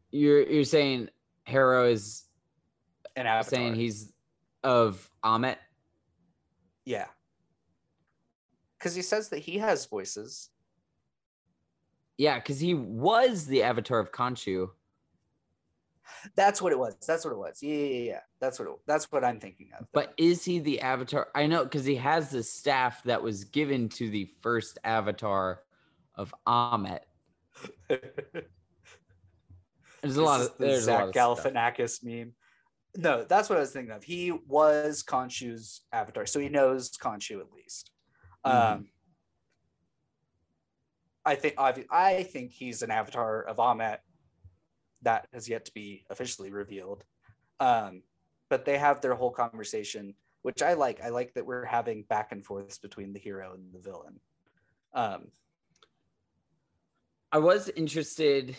You're you're saying Harrow is an avatar. Saying he's of Amit. Yeah. Because he says that he has voices. Yeah, because he was the avatar of Khonshu. That's what it was. That's what it was. Yeah, yeah, yeah. That's what it, that's what I'm thinking of. But is he the avatar? I know, because he has the staff that was given to the first avatar of Amit. There's a lot of there's Zach a lot of Galifianakis meme. No, that's what I was thinking of. He was Khonshu's avatar, so he knows Khonshu at least. Mm-hmm. Um, I think I think he's an avatar of Amit. That has yet to be officially revealed, um, but they have their whole conversation, which I like. I like that we're having back and forths between the hero and the villain. Um, I was interested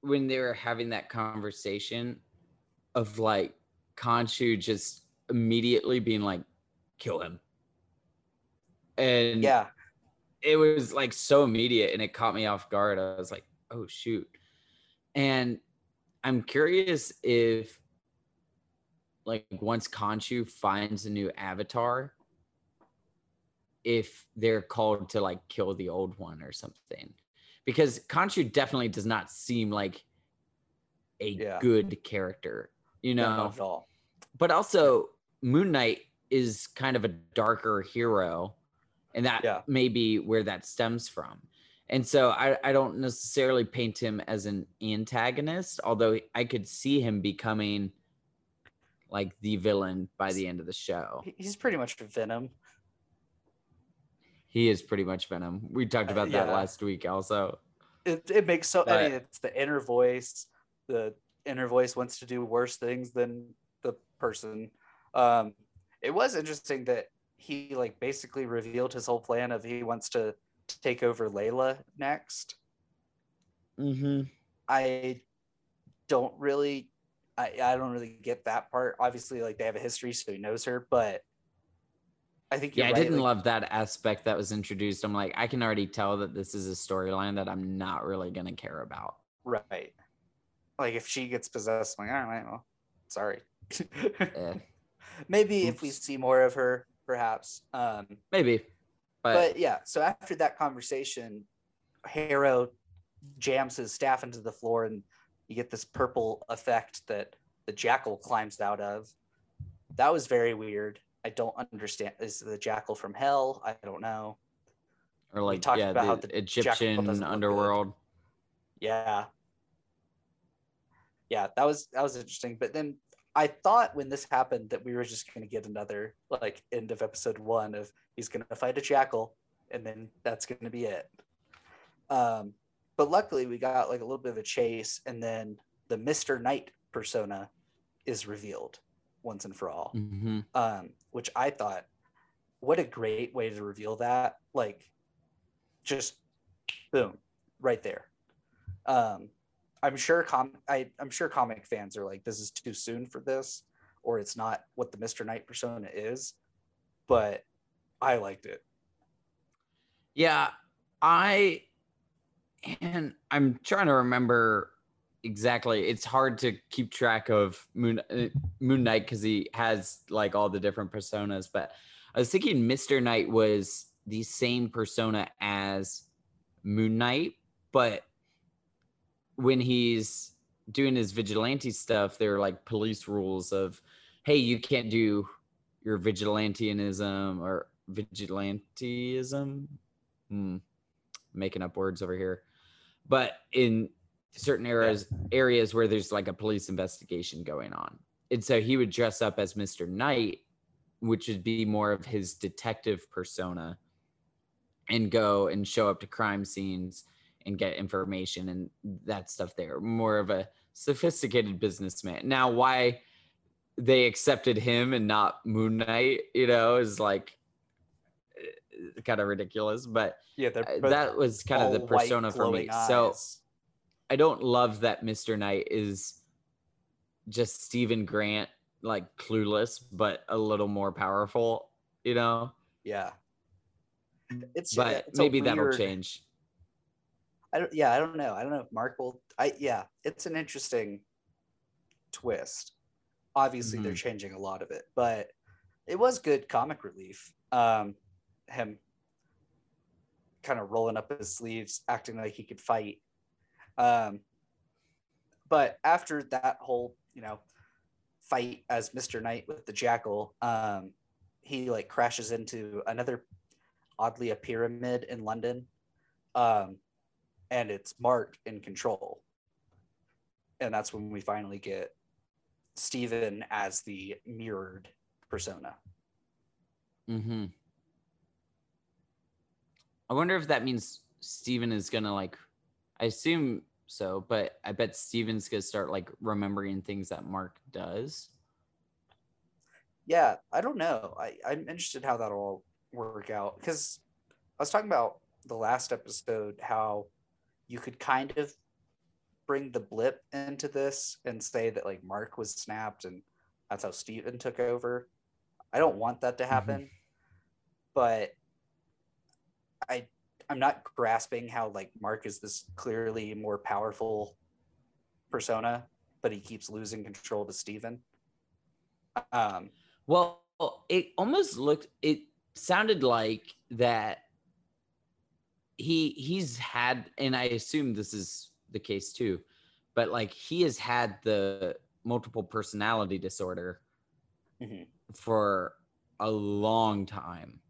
when they were having that conversation of like Khonshu just immediately being like, "Kill him," and yeah, it was like so immediate, and it caught me off guard. I was like, "Oh shoot." And I'm curious if, like, once Khonshu finds a new avatar, if they're called to, like, kill the old one or something. Because Khonshu definitely does not seem like a yeah. good character, you know? Not at all. But also, Moon Knight is kind of a darker hero, and that yeah. may be where that stems from. And so I, I don't necessarily paint him as an antagonist, although I could see him becoming like the villain by the end of the show. He's pretty much Venom. He is pretty much Venom. We talked about uh, yeah. that last week also. It, it makes so, but, I mean, it's the inner voice. The inner voice wants to do worse things than the person. Um, it was interesting that he like basically revealed his whole plan of he wants to take over Layla next. Mm-hmm. I don't really I, I don't really get that part. Obviously, like, they have a history, so he knows her, but I think you're yeah, right. I didn't like, love that aspect that was introduced. I'm like, I can already tell that this is a storyline that I'm not really gonna care about. Right. Like, if she gets possessed, I'm like, all right, well, sorry. eh. Maybe if we see more of her, perhaps. Um maybe. But, but yeah, so after that conversation, Harrow jams his staff into the floor, and you get this purple effect that the jackal climbs out of. That was very weird. I don't understand. Is the jackal from hell? I don't know. Or like, we talked yeah, about the, how the Egyptian underworld. Yeah. Yeah, that was that was interesting. But then I thought when this happened that we were just going to get another like end of episode one of he's going to fight a jackal and then that's going to be it. Um, but luckily we got like a little bit of a chase, and then the Mister Knight persona is revealed once and for all, mm-hmm. um, which I thought, what a great way to reveal that. Like, just boom, right there. Um, I'm sure com- I, I'm sure comic fans are like, this is too soon for this, or it's not what the Mister Knight persona is, but I liked it. Yeah, I, and I'm trying to remember exactly. It's hard to keep track of Moon, Moon Knight because he has like all the different personas, but I was thinking Mister Knight was the same persona as Moon Knight, but when he's doing his vigilante stuff, there are like police rules of, hey, you can't do your vigilantism or vigilantism. Hmm. Making up words over here. But in certain areas yeah. areas where there's like a police investigation going on. And so he would dress up as Mister Knight, which would be more of his detective persona, and go and show up to crime scenes and get information and that stuff there. More of a sophisticated businessman. Now, why they accepted him and not Moon Knight, you know, is like kind of ridiculous. But yeah, that was kind of the persona for me. Eyes. So I don't love that Mister Knight is just Steven Grant, like clueless, but a little more powerful, you know? Yeah. It's but it's maybe weird, that'll change. I don't, yeah, I don't know. I don't know if Mark will, I, yeah, it's an interesting twist. Obviously mm-hmm. they're changing a lot of it, but it was good comic relief. Um, him kind of rolling up his sleeves, acting like he could fight. Um, but after that whole, you know, fight as Mister Knight with the Jackal, um, he like crashes into another, oddly a pyramid in London, um, and it's Mark in control. And that's when we finally get Steven as the mirrored persona. Mm-hmm. I wonder if that means Steven is gonna like, I assume so, but I bet Steven's gonna start like remembering things that Mark does. Yeah, I don't know. I, I'm interested how that'll all work out, because I was talking about the last episode how you could kind of bring the blip into this and say that like Mark was snapped and that's how Steven took over. I don't want that to happen, mm-hmm. but I I'm not grasping how like Mark is this clearly more powerful persona, but he keeps losing control to Steven. Um, well, it almost looked, it sounded like that he he's had, and I assume this is the case too, but like he has had the multiple personality disorder mm-hmm. for a long time,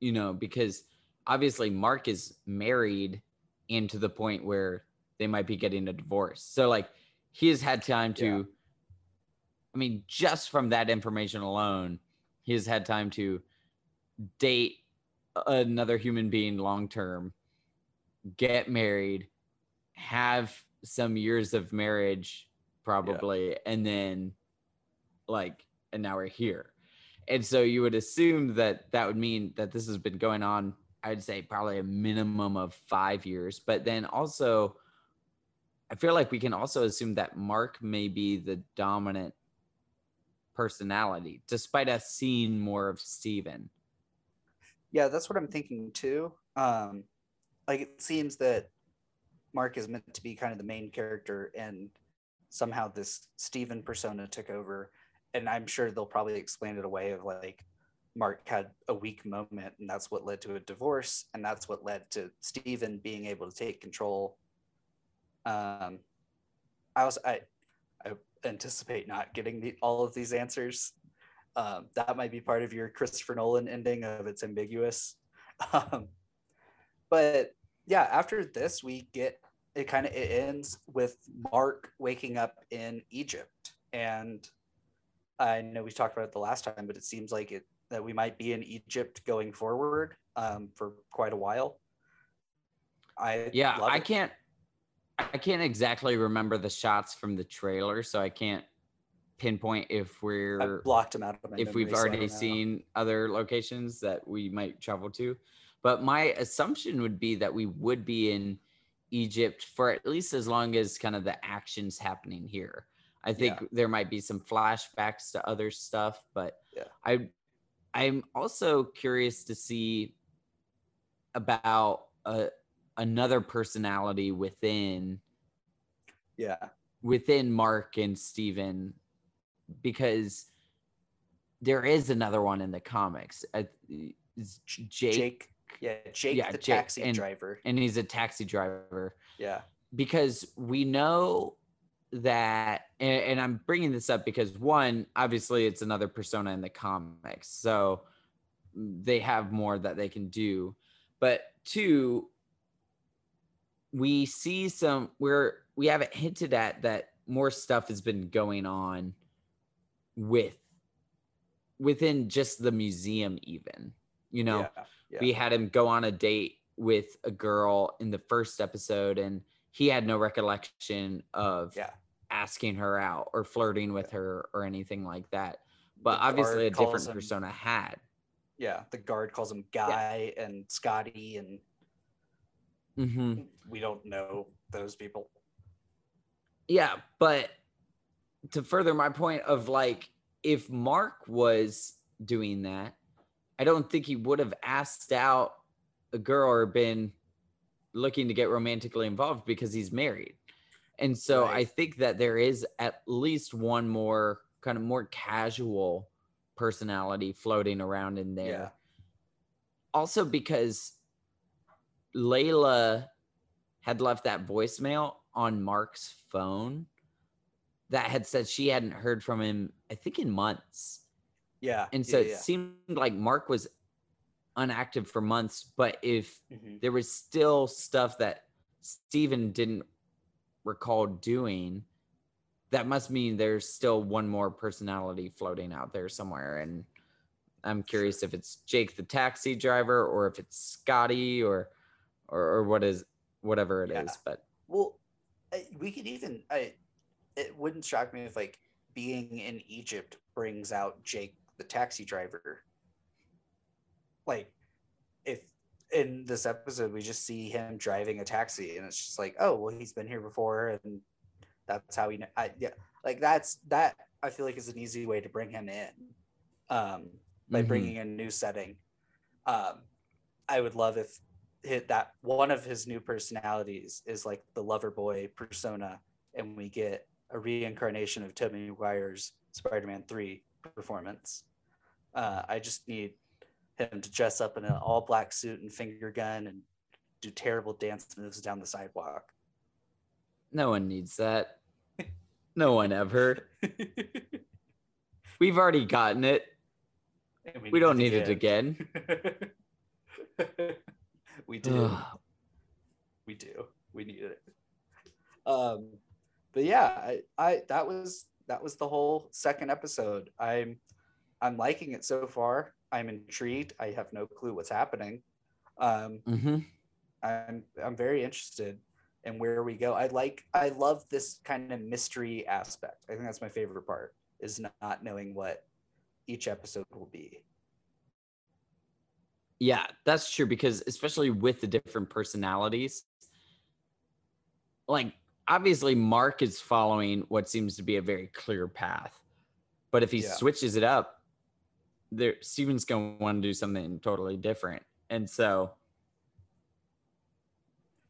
you know, because obviously Mark is married and to the point where they might be getting a divorce. So like he has had time to, yeah. I mean, just from that information alone, he has had time to date another human being long-term, get married, have some years of marriage probably, yeah. and then like, and now we're here. And so you would assume that that would mean that this has been going on, I'd say probably a minimum of five years. But then also, I feel like we can also assume that Mark may be the dominant personality, despite us seeing more of Steven. Yeah, that's what I'm thinking too. Um, like it seems that Mark is meant to be kind of the main character, and somehow this Steven persona took over. And I'm sure they'll probably explain it away of like, Mark had a weak moment and that's what led to a divorce, and that's what led to Steven being able to take control. Um, I also, I, I anticipate not getting the, all of these answers. Um, that might be part of your Christopher Nolan ending of it's ambiguous. Um, but yeah, after this we get, it kind of, it ends with Mark waking up in Egypt. And I know we talked about it the last time, but it seems like it, that we might be in Egypt going forward um, for quite a while. I yeah, I can't, I can't exactly remember the shots from the trailer, so I can't pinpoint if we're I've blocked them out of my if memory, we've already so seen other locations that we might travel to. But my assumption would be that we would be in Egypt for at least as long as kind of the action's happening here. I think yeah. there might be some flashbacks to other stuff, but yeah. I. I'm also curious to see about a, another personality within yeah, within Mark and Steven, because there is another one in the comics. Uh, Jake, Jake. Yeah, Jake yeah, the Jake, taxi and, driver. And he's a taxi driver. Yeah. Because we know that, and, and I'm bringing this up because one, obviously it's another persona in the comics, so they have more that they can do. But two, we see some, we're we haven't hinted at that more stuff has been going on with within just the museum even. You know, yeah, yeah. we had him go on a date with a girl in the first episode and he had no recollection of yeah. asking her out or flirting with yeah. her or anything like that. But the obviously a different him, persona had. Yeah, the guard calls him Guy yeah. and Scotty and mm-hmm. we don't know those people. Yeah, but to further my point of like, if Mark was doing that, I don't think he would have asked out a girl or been looking to get romantically involved because he's married. And so right. I think that there is at least one more kind of more casual personality floating around in there. Yeah. Also because Layla had left that voicemail on Mark's phone that had said she hadn't heard from him, I think, in months. Yeah. And so yeah, it yeah. seemed like Mark was unactive for months, but if mm-hmm. there was still stuff that Steven didn't recall doing, that must mean there's still one more personality floating out there somewhere. And I'm curious sure. if it's Jake the taxi driver or if it's Scotty or or, or what is whatever it yeah. is. But well, we could even I, it wouldn't shock me if like being in Egypt brings out Jake the taxi driver. Like if in this episode we just see him driving a taxi and it's just like, oh well, he's been here before and that's how we know. I, yeah like that's that I feel like is an easy way to bring him in um by mm-hmm. bringing in a new setting. um I would love if hit that one of his new personalities is like the lover boy persona and we get a reincarnation of Tobey Maguire's Spider-Man three performance. uh I just need him to dress up in an all-black suit and finger gun and do terrible dance moves down the sidewalk. No one needs that. No one ever. We've already gotten it. We, we don't need it again. We do. We do. We need it. Um, but yeah, I, I that was that was the whole second episode. I'm I'm liking it so far. I'm intrigued. I have no clue what's happening. Um, mm-hmm. I'm I'm very interested in where we go. I like I love this kind of mystery aspect. I think that's my favorite part, is not knowing what each episode will be. Yeah, that's true, because especially with the different personalities, like obviously Mark is following what seems to be a very clear path, but if he yeah. switches it up, there, Steven's going to want to do something totally different. And so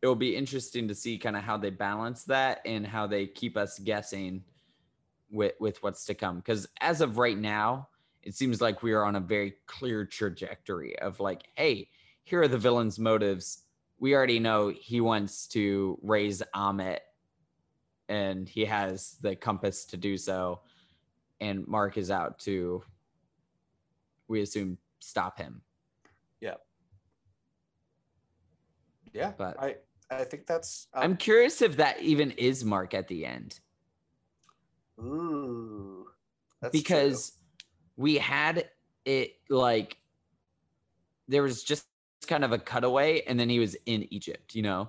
it will be interesting to see kind of how they balance that and how they keep us guessing with, with what's to come. Because as of right now, it seems like we are on a very clear trajectory of like, hey, here are the villain's motives. We already know he wants to raise Amit and he has the compass to do so. And Mark is out to... we assume stop him. Yeah. Yeah. But I, I think that's... Uh, I'm curious if that even is Mark at the end. Ooh. That's because true. We had it like... there was just kind of a cutaway and then he was in Egypt, you know?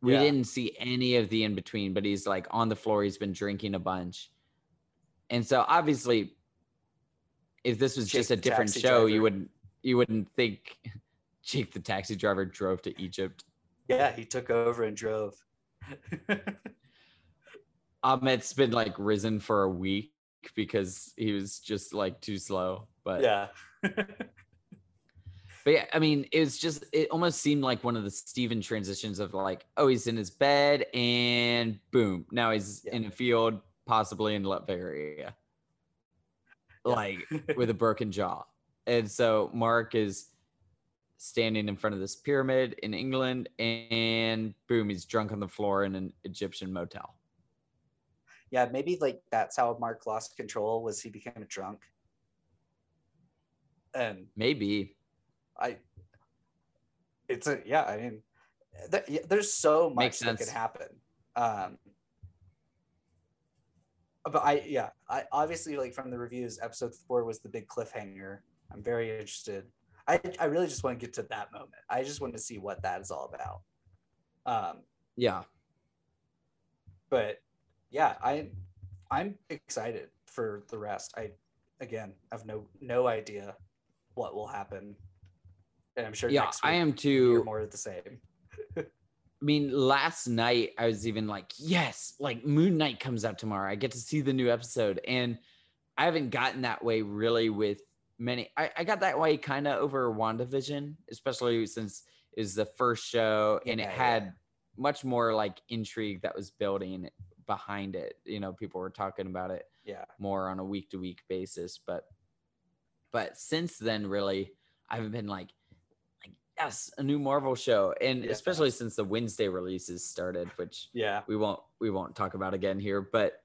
We yeah. didn't see any of the in-between, but he's like on the floor. He's been drinking a bunch. And so obviously... if this was Jake just a different show, driver. you wouldn't you wouldn't think Jake the taxi driver drove to Egypt. Yeah, he took over and drove. Amit's been like risen for a week because he was just like too slow. But yeah, but yeah, I mean, it was just it almost seemed like one of the Steven transitions of like, oh, he's in his bed and boom, now he's yeah. in a field, possibly in Latveria. Like with a broken jaw. And so Mark is standing in front of this pyramid in England and boom, he's drunk on the floor in an Egyptian motel. Yeah, maybe like that's how Mark lost control, was he became drunk. And maybe I it's a yeah I mean th- there's so much that could happen. Um, but I, yeah, I obviously, like, from the reviews, episode four was the big cliffhanger. I'm very interested. I, I really just want to get to that moment. I just want to see what that is all about. Um, yeah. But yeah, I, I'm excited for the rest. I, again, have no, no idea what will happen. And I'm sure yeah, next week I am too, you're more of the same. I mean, last night I was even like, yes, like Moon Knight comes out tomorrow. I get to see the new episode. And I haven't gotten that way really with many. I, I got that way kind of over WandaVision, especially since it was the first show and yeah, it had yeah. much more like intrigue that was building behind it. You know, people were talking about it yeah. more on a week to week basis. But, but since then, really, I haven't been like, like, yes, a new Marvel show. And yeah. especially since the Wednesday releases started, which yeah, we won't, we won't talk about again here, but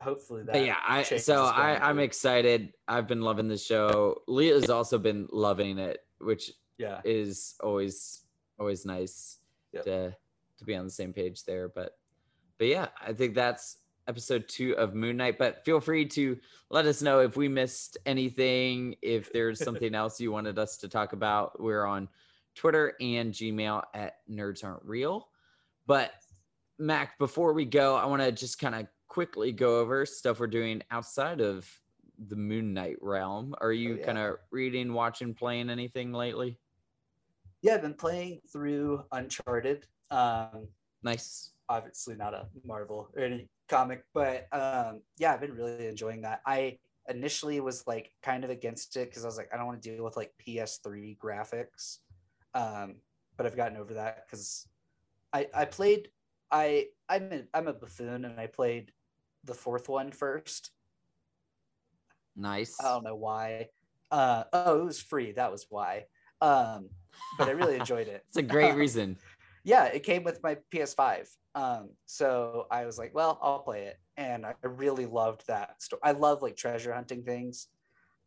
hopefully that. But yeah, I so I, I'm excited. I've been loving the show. Leah's also been loving it, which yeah is always always nice yep. to to be on the same page there. But but yeah, I think that's episode two of Moon Knight. But feel free to let us know if we missed anything, if there's something else you wanted us to talk about. We're on Twitter and Gmail at Nerds Aren't Real. But Mac, before we go, I want to just kind of quickly go over stuff we're doing outside of the Moon Knight realm. Are you oh, yeah. kind of reading, watching, playing anything lately? Yeah, I've been playing through Uncharted. Um, nice. Obviously not a Marvel or any comic, but um, yeah, I've been really enjoying that. I initially was like kind of against it because I was like, I don't want to deal with like P S three graphics. Um, but I've gotten over that because I, I played, I, I'm a, I'm a buffoon and I played the fourth one first. Nice. I don't know why. Uh, oh, it was free. That was why. Um, but I really enjoyed it. It's a great reason. Yeah, it came with my P S five. Um, so I was like, well, I'll play it. And I really loved that story. I love like treasure hunting things.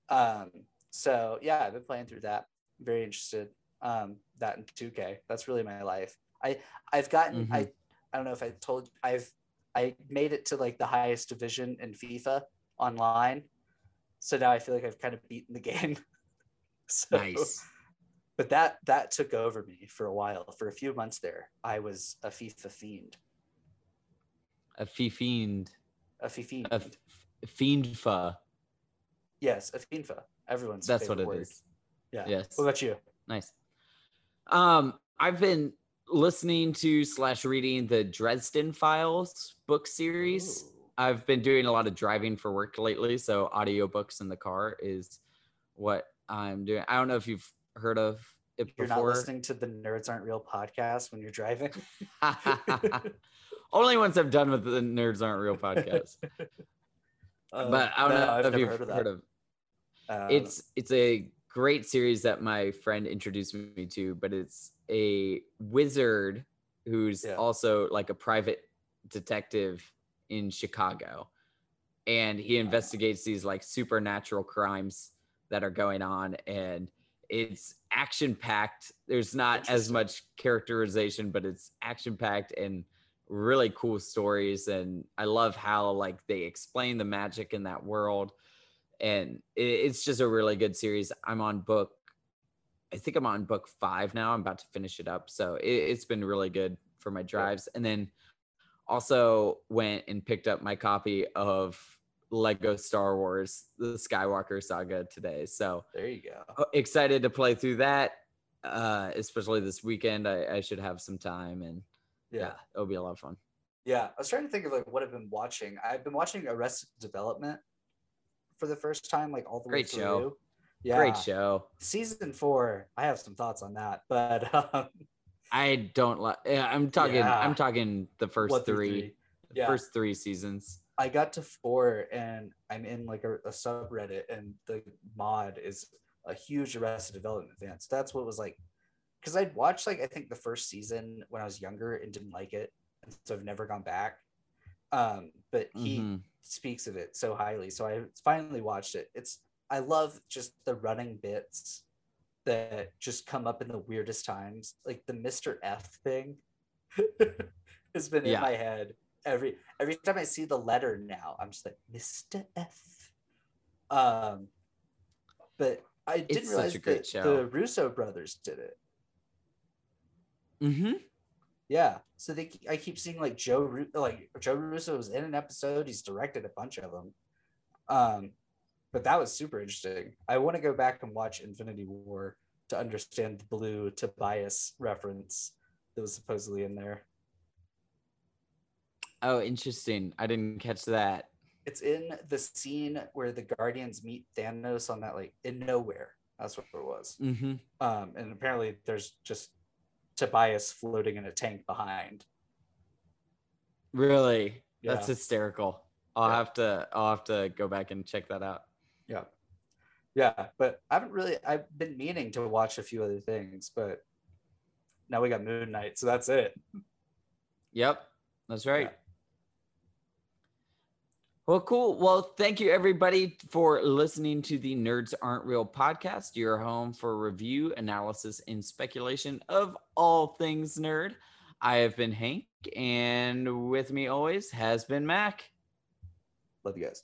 Um, so yeah, I've been playing through that. I'm very interested. Um, that in two K. That's really my life. I, I've gotten, mm-hmm. I, I don't know if I told I've I made it to like the highest division in FIFA online. So now I feel like I've kind of beaten the game. so, nice. But that that took over me for a while. For a few months there, I was a FIFA fiend. A fiend. A fiend. A fiendfa. Yes, a fiendfa. Everyone's That's favorite what it word. Is. Yeah. Yes. What about you? Nice. Um, I've been listening to slash reading the Dresden Files book series. Ooh. I've been doing a lot of driving for work lately, so audiobooks in the car is what I'm doing. I don't know if you've heard of it you're before. You're not listening to the Nerds Aren't Real podcast when you're driving? Only once I'm done with the Nerds Aren't Real podcast. Uh, but I don't no, know I've if you've heard of, heard of uh, it's it's a great series that my friend introduced me to, but it's a wizard who's yeah. also like a private detective in Chicago, and he investigates these like supernatural crimes that are going on, and it's action-packed. There's not as much characterization, but it's action-packed and really cool stories, and I love how like they explain the magic in that world, and it's just a really good series. I'm on book I think I'm on book five now. I'm about to finish it up. So it, it's been really good for my drives. And then also went and picked up my copy of Lego Star Wars, the Skywalker Saga today. So there you go. Excited to play through that. Uh, especially this weekend. I, I should have some time, and yeah. yeah, it'll be a lot of fun. Yeah. I was trying to think of like what I've been watching. I've been watching Arrested Development for the first time, like all the Great way through. Show. Yeah. Great show. Season four. I have some thoughts on that, but um, I don't like. I'm talking. Yeah. I'm talking the first what, three, three. Yeah. first three seasons. I got to four, and I'm in like a, a subreddit, and the mod is a huge Arrested Development fan. So that's what it was like, because I'd watched like I think the first season when I was younger and didn't like it, and so I've never gone back. Um, but he mm-hmm. speaks of it so highly, so I finally watched it. It's I love just the running bits that just come up in the weirdest times, like the Mister F thing. has been yeah. in my head. Every every time I see the letter now, I'm just like, Mister F. Um, but I didn't it's realize that show. the Russo brothers did it. Mm-hmm. Yeah. So they, I keep seeing like Joe, like Joe Russo was in an episode. He's directed a bunch of them. Um, but that was super interesting. I want to go back and watch Infinity War to understand the blue Tobias reference that was supposedly in there. Oh, interesting. I didn't catch that. It's in the scene where the Guardians meet Thanos on that, like, in nowhere. That's what it was. Mm-hmm. Um, and apparently there's just Tobias floating in a tank behind. Really? Yeah. That's hysterical. I'll yeah. have to I'll have to go back and check that out. Yeah. Yeah, but I haven't really, I've been meaning to watch a few other things, but now we got Moon Knight, so that's it. Yep, that's right. Yeah. Well, cool. Well, thank you, everybody, for listening to the Nerds Aren't Real podcast, your home for review, analysis, and speculation of all things nerd. I have been Hank, and with me always has been Mac. Love you guys.